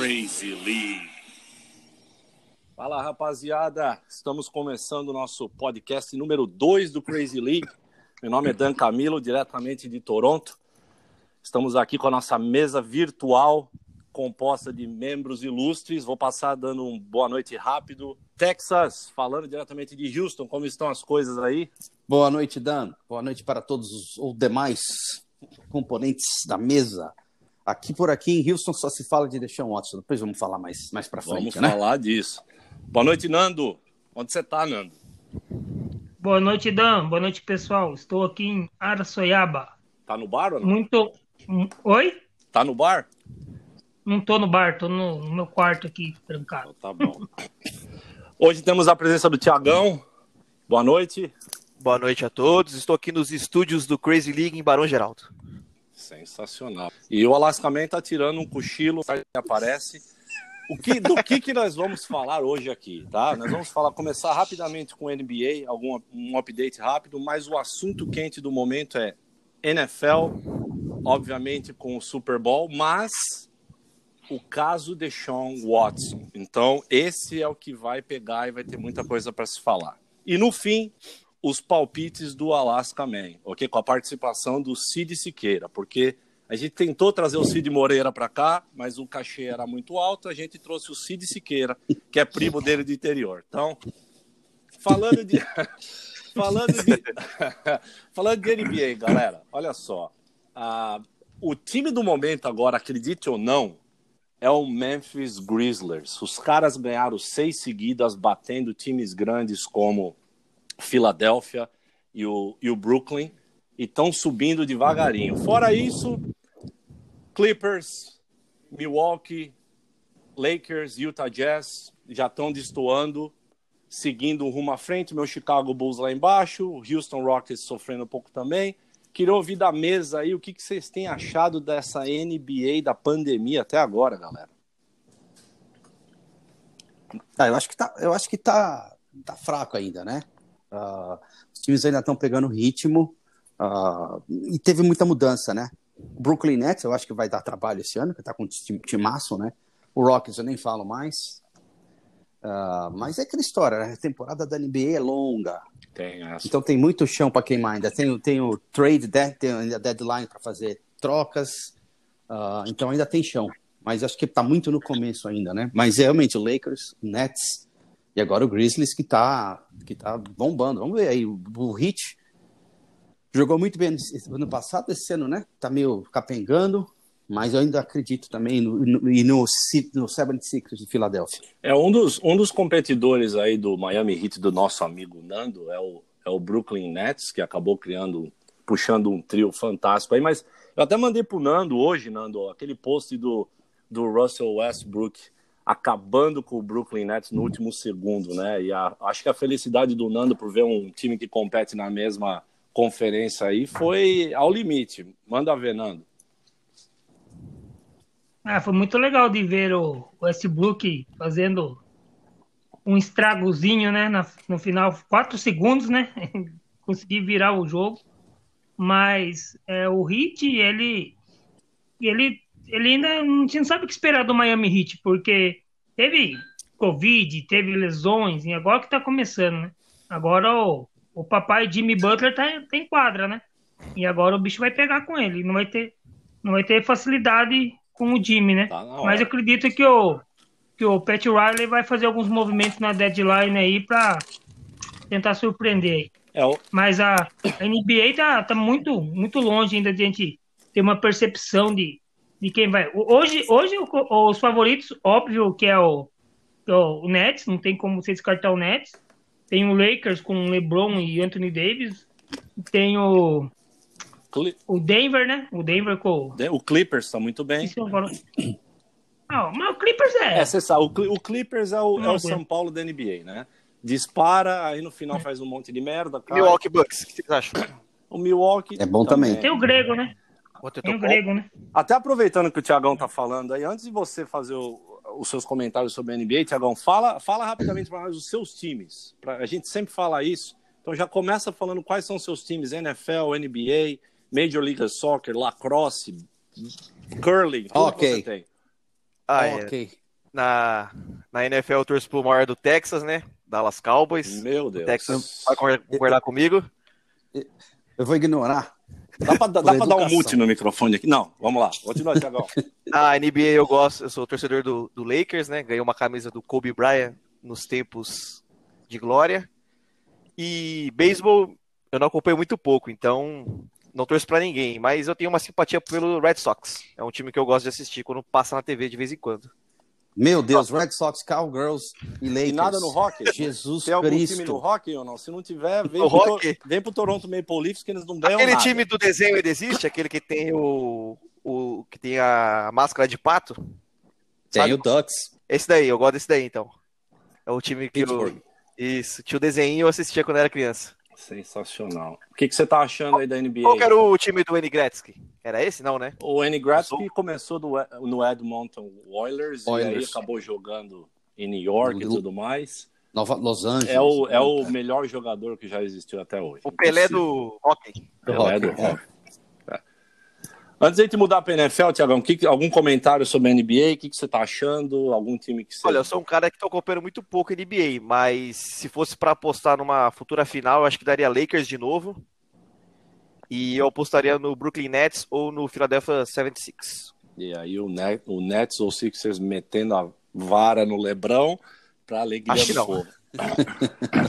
Crazy League. Fala, rapaziada, estamos começando o nosso podcast número 2 do Crazy League. Meu nome é Dan Camilo, diretamente de Toronto. Estamos aqui com a nossa mesa virtual, composta de membros ilustres. Vou passar dando um boa noite rápido. Texas, falando diretamente de Houston, como estão as coisas aí? Boa noite, Dan. Boa noite para todos os demais componentes da mesa. Aqui em Houston só se fala de Deshaun Watson. Depois vamos falar mais para frente, né? Vamos falar disso. Boa noite, Nando. Onde você tá, Nando? Boa noite, Dan. Boa noite, pessoal. Estou aqui em Araçoiaba. Tá no bar ou não? Oi? Tá no bar? Não tô no bar, tô no meu quarto aqui, trancado. Tá bom. Hoje temos a presença do Thiagão. Boa noite. Boa noite a todos. Estou aqui nos estúdios do Crazy League em Barão Geraldo. Sensacional. E o Alascaman tá tirando um cochilo, aparece. Do que nós vamos falar hoje aqui, tá? Nós vamos começar rapidamente com NBA, um update rápido, mas o assunto quente do momento é NFL, obviamente com o Super Bowl, mas o caso de Deshaun Watson. Então, esse é o que vai pegar e vai ter muita coisa para se falar. E no fim, os palpites do Alascaman, ok? Com a participação do Cid Siqueira, porque a gente tentou trazer o Cid Moreira para cá, mas o cachê era muito alto, a gente trouxe o Cid Siqueira, que é primo dele do interior. Então, falando de NBA, galera, olha só. O time do momento agora, acredite ou não, é o Memphis Grizzlies. Os caras ganharam 6 seguidas, batendo times grandes como Filadélfia e o Brooklyn, e estão subindo devagarinho. Fora isso, Clippers, Milwaukee, Lakers, Utah Jazz já estão destoando, seguindo rumo à frente. Meu Chicago Bulls lá embaixo, o Houston Rockets sofrendo um pouco também. Queria ouvir da mesa aí o que vocês têm achado dessa NBA, da pandemia até agora, galera. Eu acho que tá fraco ainda, né? Os times ainda estão pegando ritmo. E teve muita mudança, né? O Brooklyn Nets, eu acho que vai dar trabalho esse ano, que tá com um timaço, né? O Rockets eu nem falo mais. Mas é aquela história, né? A temporada da NBA é longa. Então tem muito chão para queimar ainda. Tem o trade, tem a deadline para fazer trocas. Então ainda tem chão. Mas acho que tá muito no começo ainda, né? Mas realmente o Lakers, o Nets e agora o Grizzlies que tá bombando. Vamos ver aí, o Heat jogou muito bem no ano passado, esse ano, né? Tá meio capengando, mas eu ainda acredito também no 76ers de Filadélfia. É um dos competidores aí do Miami Heat do nosso amigo Nando, é o Brooklyn Nets, que acabou puxando um trio fantástico aí, mas eu até mandei pro Nando hoje, Nando, aquele post do Russell Westbrook acabando com o Brooklyn Nets no último segundo, né? E acho que a felicidade do Nando por ver um time que compete na mesma conferência aí foi ao limite. Manda ver, Nando. Foi muito legal de ver o Westbrook fazendo um estragozinho, né? No final, 4 segundos, né? Consegui virar o jogo. Mas o Heat, ele ainda não sabe o que esperar do Miami Heat, porque teve Covid, teve lesões, e agora que tá começando, né? Agora o papai Jimmy Butler tá em quadra, né? E agora o bicho vai pegar com ele. Não vai ter facilidade com o Jimmy, né? Tá. Mas eu acredito que o Pat Riley vai fazer alguns movimentos na deadline aí pra tentar surpreender. Mas a NBA tá muito, muito longe ainda de a gente ter uma percepção de quem vai. Hoje os favoritos, óbvio que é o Nets, não tem como você descartar o Nets. Tem o Lakers com o LeBron e Anthony Davis. Tem o Denver, né? O Denver com o Clippers tá muito bem. Mas o Clippers você sabe, o Clippers é o São Paulo da NBA, né? Dispara, aí no final faz um monte de merda. Cara. Milwaukee Bucks, o que você acha? O Milwaukee é bom também. Tem o grego, né? Tem o grego, né? Até aproveitando que o Thiagão tá falando aí, antes de você fazer os seus comentários sobre a NBA, Thiagão, fala rapidamente para nós os seus times. A gente sempre fala isso. Então já começa falando quais são os seus times: NFL, NBA, Major League Soccer, lacrosse, curling, tudo que você tem. Ok. Na NFL eu torço pro maior do Texas, né? Dallas Cowboys. Meu Deus. O Texas vai concordar comigo? Eu vou ignorar. Dá pra dar um mute no microfone aqui? Não, vamos lá. Continua, Thiagão. A NBA eu gosto, eu sou torcedor do Lakers, né? Ganhei uma camisa do Kobe Bryant nos tempos de glória. E beisebol eu não acompanho muito pouco, então não torço pra ninguém. Mas eu tenho uma simpatia pelo Red Sox. É um time que eu gosto de assistir quando passa na TV de vez em quando. Meu Deus, Red Sox, Cowgirls e Lakers. E nada no hockey? Jesus Cristo. Tem algum time no hockey ou não? Se não tiver, vem pro Toronto Maple Leafs que eles não ganham nada. Aquele time do desenho ainda existe? Aquele que tem que tem a máscara de pato? Tem, sabe? O Ducks. Esse daí, eu gosto desse daí então. É o time que Pittsburgh. Isso, tinha o desenho eu assistia quando era criança. Sensacional. O que você tá achando aí da NBA? Qual que era o time do Wayne Gretzky? Era esse, não, né? O Wayne Gretzky começou no Edmonton Oilers. E aí acabou jogando em New York e tudo mais. Los Angeles. É o melhor jogador que já existiu até hoje. O Pelé do hockey. É. Antes de a gente mudar para a NFL, Thiagão, algum comentário sobre a NBA? O que você tá achando? Algum time que você... Olha, eu sou um cara que tô acompanhando muito pouco a NBA, mas se fosse para apostar numa futura final, eu acho que daria Lakers de novo. E eu apostaria no Brooklyn Nets ou no Philadelphia 76ers. E aí o Nets ou Sixers metendo a vara no LeBron para alegria do povo.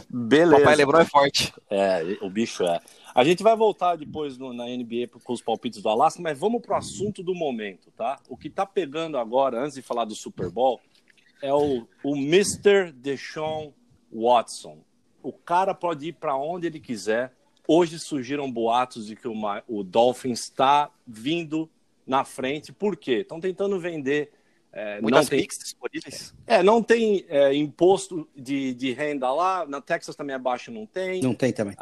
Beleza. Papai LeBron é forte. É, o bicho é. A gente vai voltar depois na NBA com os palpites do Alasca, mas vamos pro assunto do momento, tá? O que tá pegando agora, antes de falar do Super Bowl, é o Mr. Deshaun Watson. O cara pode ir para onde ele quiser. Hoje surgiram boatos de que o Dolphins está vindo na frente. Por quê? Estão tentando vender... muitas picks disponíveis. Não tem imposto de renda lá. Na Texas também é baixo, não tem. Não tem também.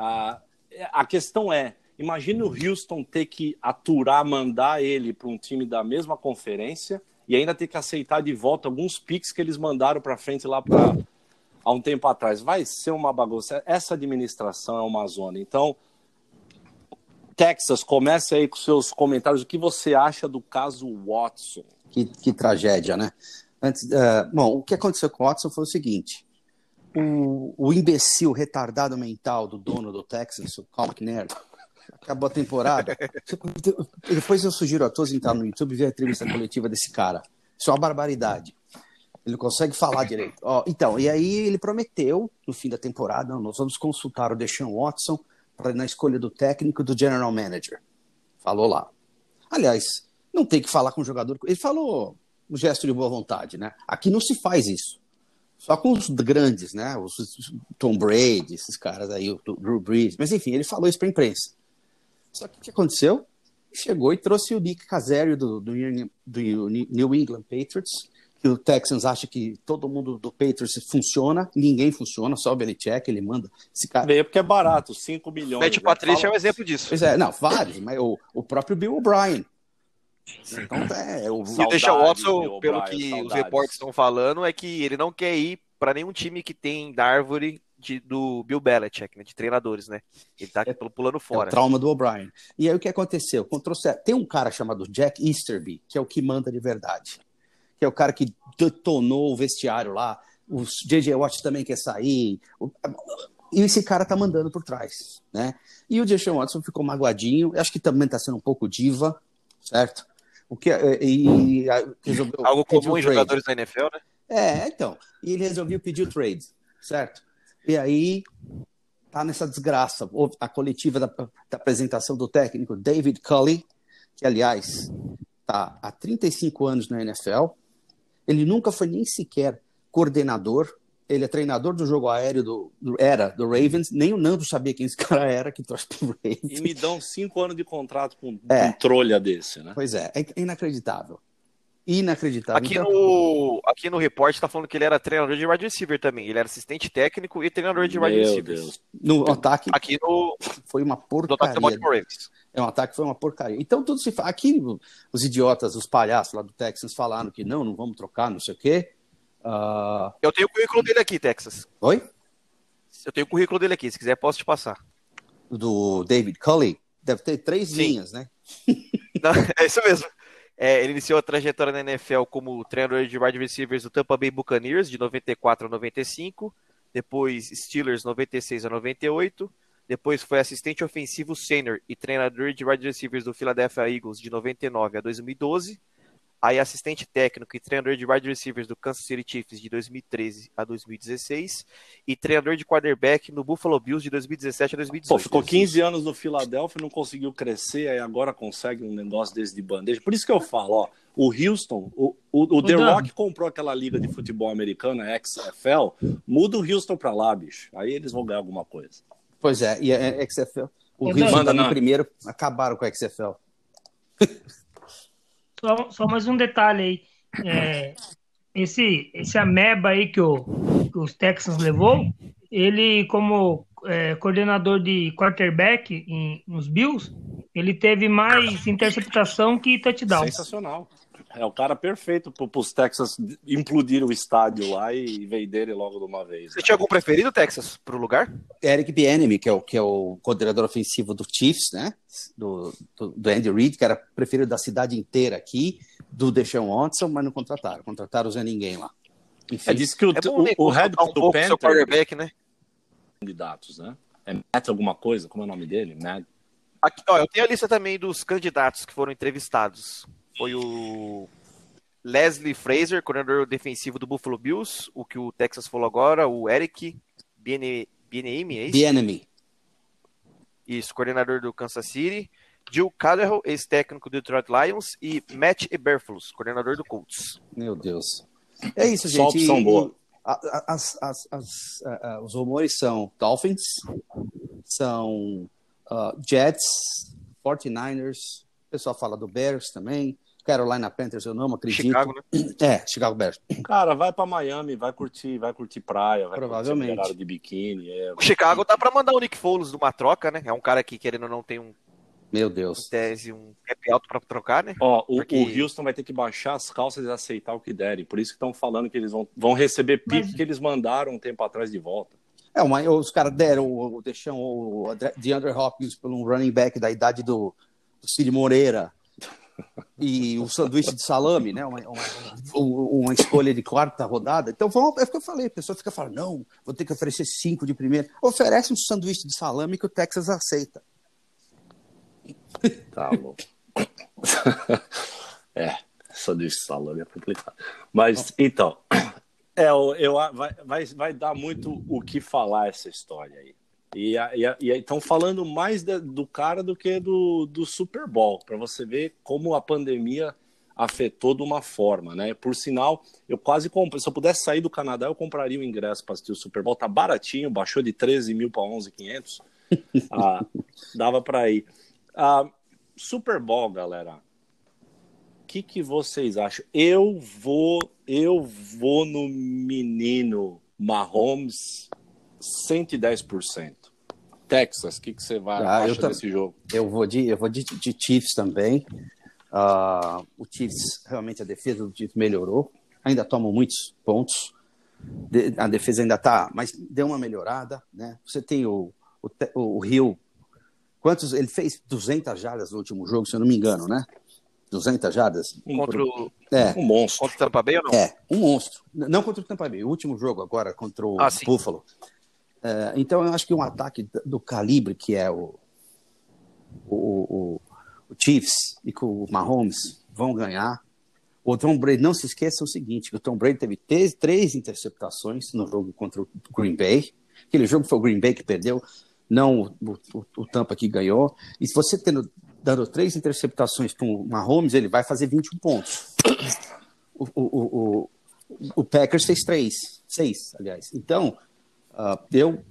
A questão é, imagina o Houston ter que aturar, mandar ele para um time da mesma conferência e ainda ter que aceitar de volta alguns picks que eles mandaram para frente lá para... há um tempo atrás. Vai ser uma bagunça. Essa administração é uma zona. Então, Texas, comece aí com seus comentários. O que você acha do caso Watson? Que tragédia, né? Bom, o que aconteceu com o Watson foi o seguinte. O imbecil retardado mental do dono do Texas, o Cal McNair, acabou a temporada. Depois eu sugiro a todos entrar no YouTube e ver a entrevista coletiva desse cara. Isso é uma barbaridade. Ele não consegue falar direito. Então, e aí ele prometeu, no fim da temporada, nós vamos consultar o Deshaun Watson na escolha do técnico e do general manager. Falou lá. Aliás, não tem que falar com o jogador. Ele falou um gesto de boa vontade, né? Aqui não se faz isso. Só com os grandes, né? Os Tom Brady, esses caras aí, o Drew Brees. Mas enfim, ele falou isso para a imprensa. Só que o que aconteceu? Chegou e trouxe o Nick Caserio do New England Patriots, que o Texans acha que todo mundo do Patriots funciona, ninguém funciona, só o Belichick, ele manda esse cara. Veio porque é barato, 5 milhões. Pete Patrick é um exemplo disso. Pois é, não, vários, mas o próprio Bill O'Brien. Então, saudade, deixa o Watson, pelo que os reportes estão falando, é que ele não quer ir para nenhum time que tem da árvore do Bill Belichick, né, de treinadores, né? Ele tá pulando fora. É o trauma do O'Brien. E aí o que aconteceu? Tem um cara chamado Jack Easterby, que é o que manda de verdade, que é o cara que detonou o vestiário lá, o J.J. Watt também quer sair, e esse cara tá mandando por trás, né? E o Deshaun Watson ficou magoadinho, acho que também tá sendo um pouco diva, certo? Algo comum em jogadores da NFL, né? Então, e ele resolveu pedir o trade, certo? E aí, tá nessa desgraça, a coletiva da apresentação do técnico David Culley, que, aliás, tá há 35 anos na NFL, ele nunca foi nem sequer coordenador, ele é treinador do jogo aéreo do Ravens, nem o Nando sabia quem esse cara era que trouxe pro Ravens. E me dão 5 anos de contrato com um trolha desse, né? Pois é inacreditável. Inacreditável. Aqui no repórter tá falando que ele era treinador de wide receiver também, ele era assistente técnico e treinador de wide receiver. No ataque aqui foi uma porcaria. É um ataque que foi uma porcaria. Então, tudo se fala. Aqui, os idiotas, os palhaços lá do Texas falaram que não vamos trocar, não sei o quê. Eu tenho o currículo dele aqui, Texas. Oi? Eu tenho o currículo dele aqui. Se quiser, posso te passar. Do David Culley? Deve ter 3 linhas, né? Não, é isso mesmo. Ele iniciou a trajetória na NFL como treinador de wide receivers do Tampa Bay Buccaneers, de 94 a 95, depois Steelers, 96 a 98, depois foi assistente ofensivo sênior e treinador de wide receivers do Philadelphia Eagles, de 99 a 2012, aí assistente técnico e treinador de wide receivers do Kansas City Chiefs, de 2013 a 2016, e treinador de quarterback no Buffalo Bills, de 2017 a 2018. Pô, ficou 15 anos no Philadelphia, não conseguiu crescer, aí agora consegue um negócio desse de bandeja. Por isso que eu falo, ó, o Houston, o The Rock comprou aquela liga de futebol americana, a XFL, muda o Houston pra lá, bicho. Aí eles vão ganhar alguma coisa. Pois é, e a XFL, o Houston manda no primeiro, acabaram com a XFL. Só mais um detalhe aí. Esse ameba aí que os Texans levou, ele como coordenador de quarterback nos Bills, ele teve mais interceptação que touchdown. Sensacional. É o cara perfeito para os Texans implodirem o estádio lá e venderem logo de uma vez. Você tinha algum preferido, Texas, para o lugar? Eric Bieniemy, que é o coordenador ofensivo do Chiefs, né? Do Andy Reid, que era preferido da cidade inteira aqui, do Deshaun Watson, mas não contrataram. Contrataram sem ninguém lá. Enfim. É disso que o head do Panther, seu quarterback, né? Candidatos, né? É Matt alguma coisa? Como é o nome dele? Matt. Aqui, ó, eu tenho a lista também dos candidatos que foram entrevistados. Foi o Leslie Frazier, coordenador defensivo do Buffalo Bills, o que o Texas falou agora, o Eric Bieniemy, é isso? Bieniemy. Isso, coordenador do Kansas City. Jill Callahan, ex-técnico do Detroit Lions, e Matt Eberflus, coordenador do Colts. Meu Deus. É isso, gente. Só opção boa. Os rumores são Dolphins, são Jets, 49ers... O pessoal fala do Bears também. Carolina Panthers, eu não acredito. Chicago, né? Chicago Bears. Cara, vai pra Miami, vai curtir praia, vai provavelmente curtir de biquíni. O Chicago tá pra mandar o Nick Foles numa troca, né? É um cara que querendo não tem um... Meu Deus. Tese, um cap alto pra trocar, né? Ó, o Houston vai ter que baixar as calças e aceitar o que derem. Por isso que estão falando que eles vão receber pique que eles mandaram um tempo atrás de volta. Os caras deram o DeAndre Hopkins por um running back da idade do Cid Moreira e um sanduíche de salame, né? Uma escolha de quarta rodada. Então, é o que eu falei, a pessoa fica falando, não, vou ter que oferecer 5 de primeira. Oferece um sanduíche de salame que o Texas aceita. Tá louco. Sanduíche de salame é complicado. Mas, então, vai dar muito o que falar essa história aí. E estão falando mais do cara do que do Super Bowl, para você ver como a pandemia afetou de uma forma, né? Por sinal, eu quase comprei. Se eu pudesse sair do Canadá, eu compraria o ingresso para assistir o Super Bowl. Tá baratinho, baixou de 13 mil para 11.500. Dava para ir. Super Bowl, galera. O que vocês acham? Eu vou no menino Mahomes 110%. Texas, o que você vai achar desse jogo? Eu vou de Chiefs também. O Chiefs, realmente, a defesa do Chiefs melhorou. Ainda tomam muitos pontos. A defesa ainda tá, mas deu uma melhorada, né? Você tem o Hill. Quantos? Ele fez 200 jardas no último jogo, se eu não me engano, né? 200 jardas. Um monstro. Contra o Tampa Bay ou não? Um monstro. Não contra o Tampa Bay. O último jogo agora contra o Buffalo. Então, eu acho que um ataque do calibre que é o Chiefs e que o Mahomes vão ganhar. O Tom Brady, não se esqueça o seguinte, que o Tom Brady teve 3 interceptações no jogo contra o Green Bay. Aquele jogo foi o Green Bay que perdeu, não o Tampa que ganhou. E se você dando 3 interceptações para o Mahomes, ele vai fazer 21 pontos. O Packers fez 6, aliás. Então... eu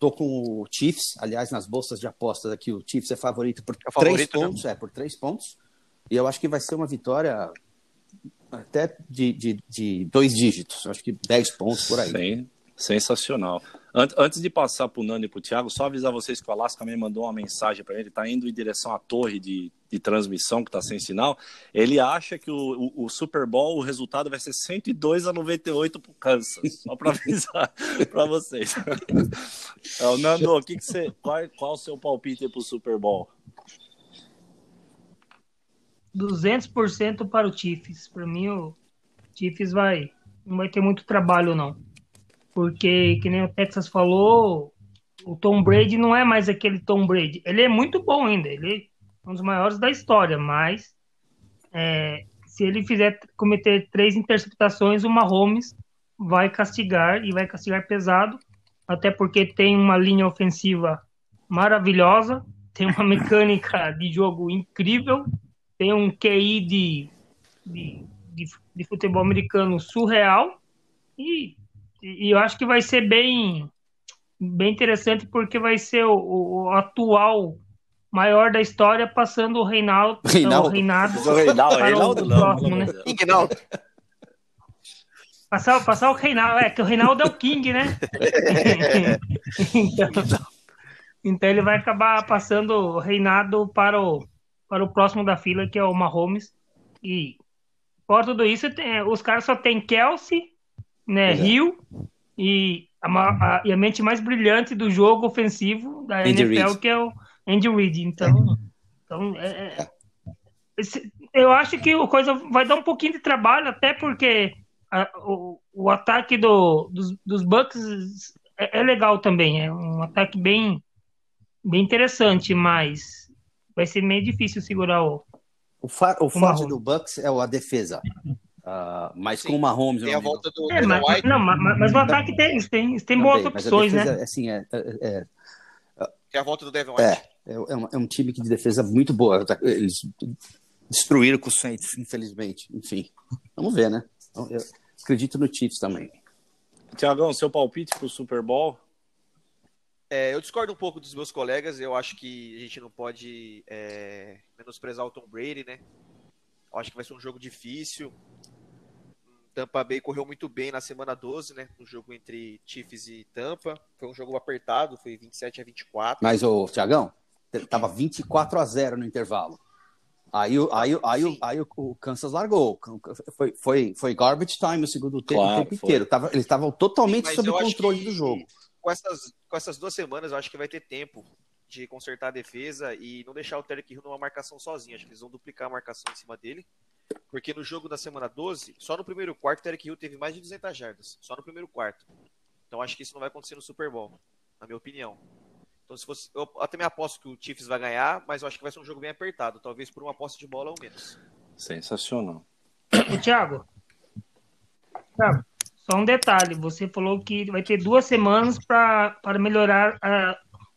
tô com o Chiefs, aliás, nas bolsas de apostas aqui, o Chiefs é favorito por 3 pontos, por 3 pontos, e eu acho que vai ser uma vitória até de 2 dígitos, eu acho que 10 pontos por aí. Sim, sensacional. Antes de passar pro Nando e pro Thiago, só avisar vocês que o Alasca me mandou uma mensagem para ele, tá indo em direção à torre de transmissão que tá sem sinal, ele acha que o Super Bowl, o resultado vai ser 102 a 98 pro Kansas, só para avisar para vocês. Nando, qual o seu palpite pro Super Bowl? 200% para o Chiefs. Para mim, o Chiefs não vai ter muito trabalho, não. Porque, que nem o Texas falou, o Tom Brady não é mais aquele Tom Brady. Ele é muito bom ainda, ele é um dos maiores da história, mas se ele cometer 3 interceptações, o Mahomes vai castigar, e vai castigar pesado, até porque tem uma linha ofensiva maravilhosa, tem uma mecânica de jogo incrível, tem um QI de futebol americano surreal, e eu acho que vai ser bem interessante, porque vai ser o atual maior da história, passando o Reinaldo. Passar o Reinaldo, que o Reinaldo é o King, né? Então ele vai acabar passando o Reinaldo para o próximo da fila, que é o Mahomes. E por tudo isso, os caras só tem Kelsey, né? Hill e a mente mais brilhante do jogo ofensivo da Andy NFL, Reed, que é o Andy Reid. Então eu acho que a coisa vai dar um pouquinho de trabalho, até porque o ataque dos Bucks é legal também, é um ataque bem interessante, mas vai ser meio difícil segurar o forte do Bucks é a defesa. Mas sim, com o Mahomes... Tem a volta do White. Não, mas o ataque tem boas opções, defesa, né? Assim, tem a volta do Devin White. É um time de defesa muito boa. Eles destruíram com o Saints, infelizmente. Enfim, vamos ver, né? Eu acredito no Chiefs também. Thiagão, seu palpite pro Super Bowl? Eu discordo um pouco dos meus colegas. Eu acho que a gente não pode menosprezar o Tom Brady, né? Eu acho que vai ser um jogo difícil. Tampa Bay correu muito bem na semana 12, né? No jogo entre Chiefs e Tampa. Foi um jogo apertado, foi 27-24. Mas, Thiagão, tava 24-0 no intervalo. Aí o Kansas largou. Foi garbage time o segundo tempo, claro, o tempo inteiro. Eles estavam totalmente sob controle do jogo. Com essas 2 semanas, eu acho que vai ter tempo de consertar a defesa e não deixar o Tyreek Hill numa marcação sozinho. Acho que eles vão duplicar a marcação em cima dele. Porque no jogo da semana 12, só no primeiro quarto, o Tyreek Hill teve mais de 200 jardas. Só no primeiro quarto. Então acho que isso não vai acontecer no Super Bowl, na minha opinião. Então, se fosse... Eu até me aposto que o Chiefs vai ganhar, mas eu acho que vai ser um jogo bem apertado. Talvez por uma posse de bola ou menos. Sensacional. Thiago, só um detalhe. Você falou que vai ter 2 semanas para melhorar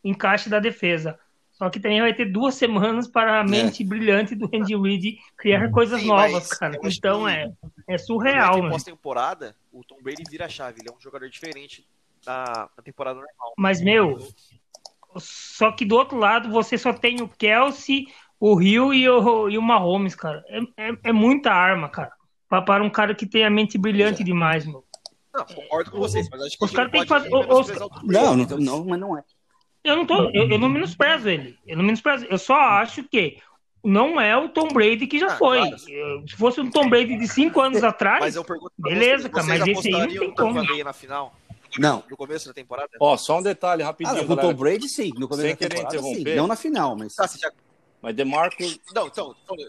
o encaixe da defesa. Só que também vai ter 2 semanas para a mente brilhante do Andy Reid criar coisas novas, cara. Então é surreal, né? Pós-temporada, o Tom Brady vira a chave. Ele é um jogador diferente da temporada normal. Mas, só que do outro lado, você só tem o Kelsey, o Hill e o Mahomes, cara. É muita arma, cara. Para um cara que tem a mente brilhante demais, meu. Não, concordo com vocês, mas acho que os caras têm que fazer... Não, mas não é. Eu não menosprezo ele. Eu não menosprezo. Eu só acho que não é o Tom Brady que já foi. Claro. Se fosse um Tom Brady de 5 anos atrás, mas eu pergunto pra beleza, vocês, cara. Mas esse aí não tem como. Na final, no começo da temporada? Só um detalhe rapidinho. O Tom Brady, sim. No começo da temporada, sim. Não na final, mas... Mas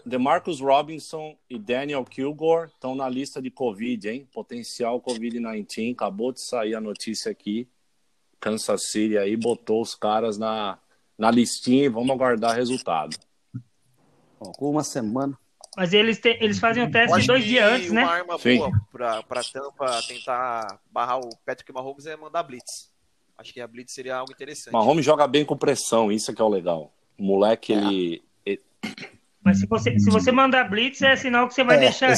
DeMarcus Robinson e Daniel Kilgore estão na lista de Covid, hein? Potencial Covid-19. Acabou de sair a notícia aqui. Kansas City aí botou os caras na listinha e vamos aguardar resultado. Com uma semana. Mas eles fazem o teste de 2 dias antes, né? Uma arma boa para Tampa tentar barrar o Patrick Mahomes é mandar blitz. Acho que a blitz seria algo interessante. Mahomes joga bem com pressão, isso é que é o legal. O moleque, ele... Mas se você mandar blitz, é sinal que você vai deixar...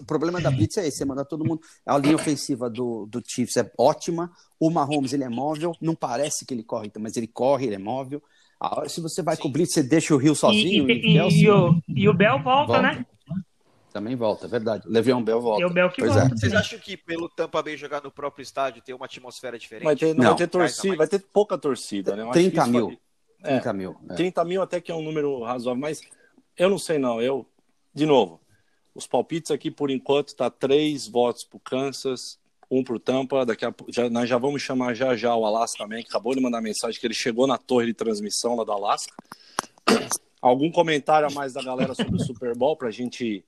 O problema da blitz é esse, você mandar todo mundo... A linha ofensiva do Chiefs é ótima, o Mahomes ele é móvel, não parece que ele corre, mas ele corre, ele é móvel. Se você vai com blitz, você deixa o Hill sozinho. E o Bell volta, né? Também volta, é verdade. O Leveon Bell volta. E o Bell que volta. Vocês acham que pelo Tampa Bay jogar no próprio estádio tem uma atmosfera diferente? Vai ter torcida, vai ter pouca torcida, né? 30 mil. 30 mil até que é um número razoável, mas eu não sei não, de novo, os palpites aqui por enquanto tá 3 votos pro Kansas, 1 pro Tampa, nós já vamos chamar já o Alasca também, que acabou de mandar mensagem que ele chegou na torre de transmissão lá do Alasca, Algum comentário a mais da galera sobre o Super Bowl pra gente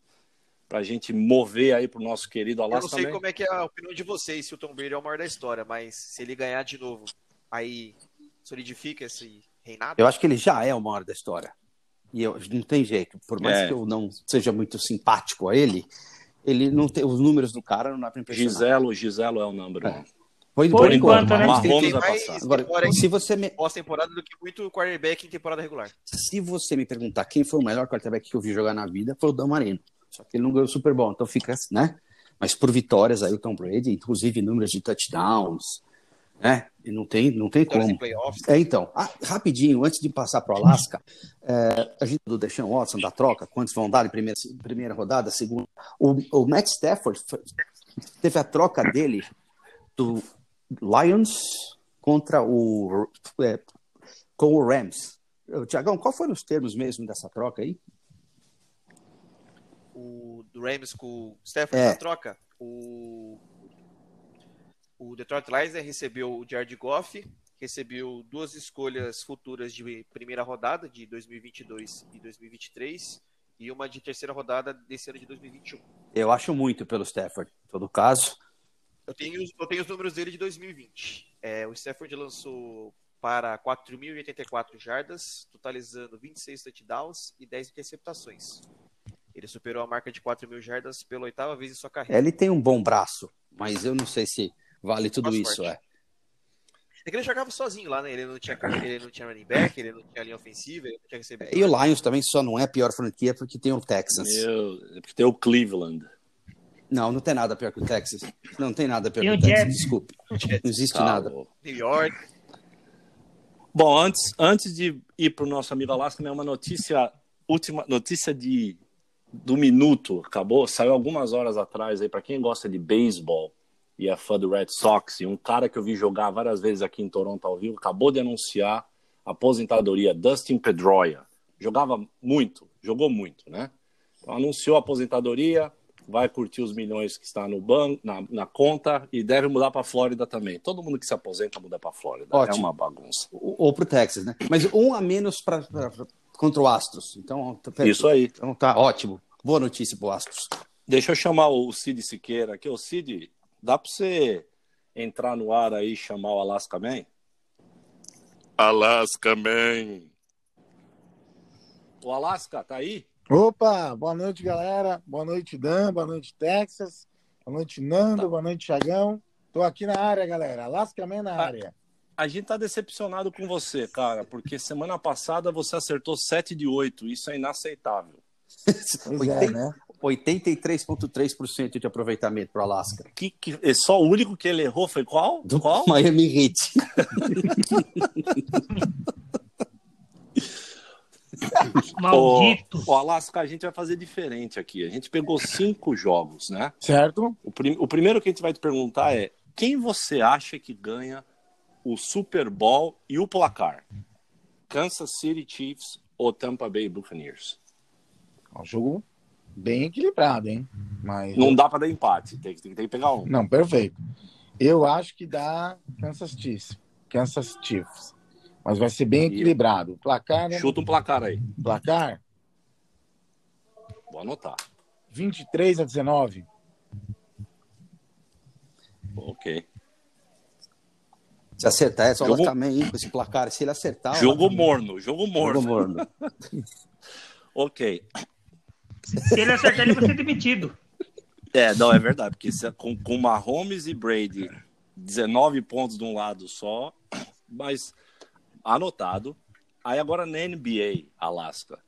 mover aí pro nosso querido Alasca? Eu não sei como é que é a opinião de vocês, se o Tom Brady é o maior da história, mas se ele ganhar de novo, aí solidifica esse reinado? Eu acho que ele já é o maior da história. E eu, não tem jeito, por mais que eu não seja muito simpático a ele, ele não tem, os números do cara não dá pra impressionar. Giselo é o número. É. Por enquanto, né? Mahomes vai passar. Agora, se você me... pós-temporada do que muito quarterback em temporada regular. Se você me perguntar quem foi o melhor quarterback que eu vi jogar na vida, foi o Dan Marino. Só que ele não ganhou o Super Bowl, então fica assim, né? Mas por vitórias aí o Tom Brady, inclusive números de touchdowns, né? E não tem como. Então, rapidinho, antes de passar para o Alasca, a gente do Deshaun Watson, da troca, quantos vão dar em primeira rodada, segunda. O Matt Stafford teve a troca dele do Lions contra com o Rams. Thiagão, qual foram os termos mesmo dessa troca aí? O do Rams com o Stafford na troca? O Detroit Lions recebeu o Jared Goff, recebeu 2 escolhas futuras de primeira rodada de 2022 e 2023 e uma de terceira rodada desse ano de 2021. Eu acho muito pelo Stafford, em todo caso. Eu tenho os números dele de 2020. O Stafford lançou para 4.084 jardas, totalizando 26 touchdowns e 10 interceptações. Ele superou a marca de 4.000 jardas pela 8ª vez em sua carreira. Ele tem um bom braço, mas eu não sei se vale tudo isso. É que ele jogava sozinho lá, né? Ele não tinha running back, ele não tinha linha ofensiva, ele não tinha recebedor. E o Lions também só não é a pior franquia porque tem o Texans. Porque tem o Cleveland. Não tem nada pior que o Texas. Não tem nada pior que o Texas, desculpe. Não existe nada. New York. Bom, antes de ir para o nosso amigo Alasca, né, uma notícia do minuto. Acabou, saiu algumas horas atrás aí, para quem gosta de beisebol e é fã do Red Sox, e um cara que eu vi jogar várias vezes aqui em Toronto ao vivo, acabou de anunciar a aposentadoria, Dustin Pedroia. Jogou muito, né? Então, anunciou a aposentadoria, vai curtir os milhões que está no banco, na conta, e deve mudar para a Flórida também. Todo mundo que se aposenta muda para a Flórida. Ótimo. É uma bagunça. Ou para o Texas, né? Mas um a menos contra o Astros. Então, isso aí. Então tá ótimo. Boa notícia para o Astros. Deixa eu chamar o Cid Siqueira aqui. Ô Cid, dá para você entrar no ar aí e chamar o Alasca Man? Alasca Man. O Alasca, tá aí? Opa, boa noite, galera. Boa noite, Dan. Boa noite, Texas. Boa noite, Nando. Tá. Boa noite, Thiagão. Tô aqui na área, galera. Alasca Man na área. A gente tá decepcionado com você, cara, porque semana passada você acertou 7 de 8. Isso é inaceitável. Pois é, né? 83,3% de aproveitamento pro Alasca. Só o único que ele errou foi qual? Qual? Miami Heat. Maldito. O Alasca, a gente vai fazer diferente aqui. A gente pegou 5 jogos, né? Certo. O primeiro que a gente vai te perguntar é quem você acha que ganha o Super Bowl e o placar? Kansas City Chiefs ou Tampa Bay Buccaneers? É um jogo bem equilibrado, hein? Mas... não dá pra dar empate, tem que pegar um. Não, perfeito. Eu acho que dá Kansas Chiefs. Mas vai ser bem equilibrado. O placar, né? Chuta um placar aí. Placar? Vou anotar. 23-19. Ok. Se acertar, é só jogo... também ir com esse placar. Se ele acertar... Jogo morno. Ok. Se ele acertar, ele vai ser demitido. Não, é verdade. Porque com Mahomes e Brady, 19 pontos de um lado só, mas... anotado. Aí agora na NBA, Alasca.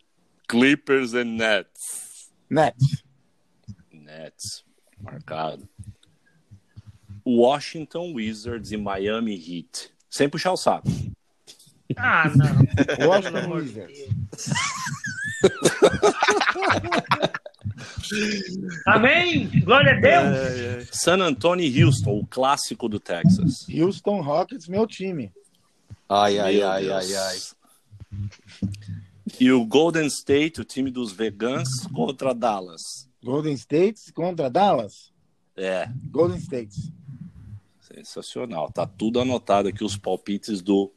Clippers and Nets. Nets. Marcado. Washington Wizards e Miami Heat. Sem puxar o saco. Ah, não. Washington Wizards. Amém! Glória a Deus! San Antonio e Houston, o clássico do Texas. Houston Rockets, meu time. Ai, Deus. E o Golden State, o time dos vegans, contra Dallas. Golden State contra Dallas? Golden State. Sensacional. Tá tudo anotado aqui, os palpites do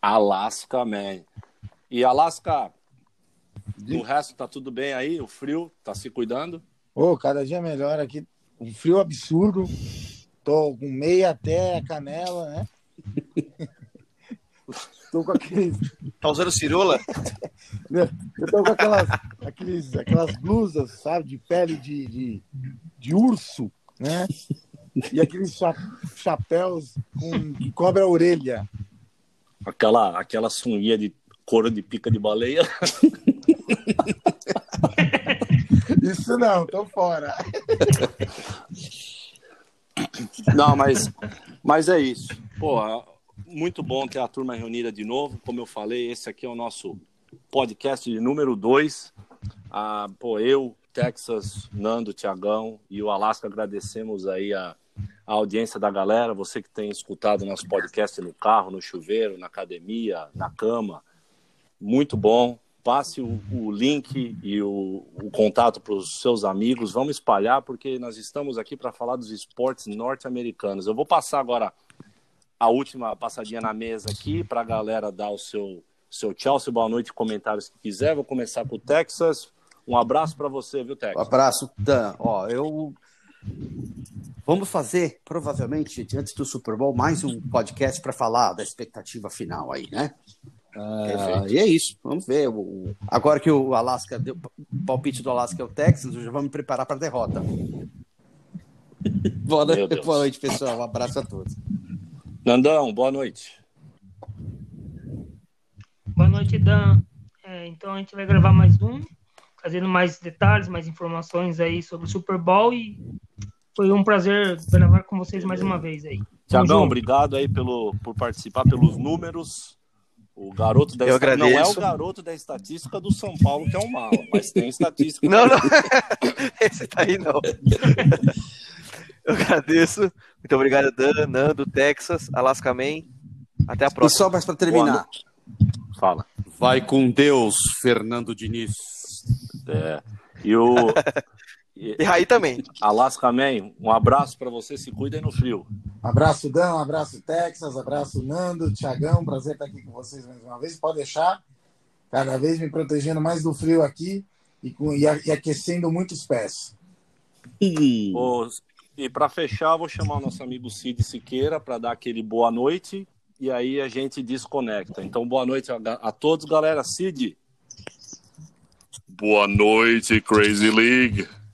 Alasca Man. E Alasca, O resto tá tudo bem aí? O frio tá se cuidando? Ô, cada dia melhor aqui. Um frio absurdo. Tô com meia até a canela, né? Tô com aqueles... Tá usando cirola? Eu tô com aquelas blusas, sabe? De pele de urso, né? E aqueles chapéus que cobre a orelha. Aquela sunguinha de couro de pica de baleia. Isso não, tô fora. Não, mas é isso. Pô, muito bom ter a turma reunida de novo. Como eu falei, esse aqui é o nosso podcast de número 2. Pô, eu, Texas, Nando, Thiagão e o Alasca agradecemos aí a audiência da galera, você que tem escutado o nosso podcast no carro, no chuveiro, na academia, na cama. Muito bom. Passe o link e o contato para os seus amigos. Vamos espalhar, porque nós estamos aqui para falar dos esportes norte-americanos. Eu vou passar agora a última passadinha na mesa aqui para a galera dar o seu tchau, seu boa noite, comentários que quiser. Vou começar com o Texas. Um abraço para você, viu, Texas? Um abraço, Dan. Ó, Vamos fazer, provavelmente, antes do Super Bowl, mais um podcast para falar da expectativa final aí, né? E é isso, vamos ver. Agora que o Alasca deu palpite do Alasca ao Texas, já vamos preparar para a derrota. Boa noite, pessoal. Um abraço a todos. Nandão, boa noite. Boa noite, Dan. Então a gente vai gravar mais um, trazendo mais detalhes, mais informações aí sobre o Super Bowl, e foi um prazer gravar com vocês mais uma vez aí. Thiagão, obrigado aí por participar, pelos números. O garoto da estatística não é o garoto da estatística do São Paulo, que é um mal, mas tem estatística. Não. Esse tá aí não. Eu agradeço. Muito obrigado, Dan, Nando, Texas, Alaska Man. Até a próxima. E só mais para terminar. Fala. Vai com Deus, Fernando Diniz. E aí também. Alaska Man, um abraço para você, se cuidem no frio. Abraço, Dan, abraço, Texas, abraço, Nando, Thiagão, prazer estar aqui com vocês mais uma vez. Pode deixar, cada vez me protegendo mais do frio aqui e aquecendo muito os pés. E para fechar, vou chamar o nosso amigo Cid Siqueira para dar aquele boa noite e aí a gente desconecta. Então, boa noite a todos, galera. Cid. Boa noite, Crazy League.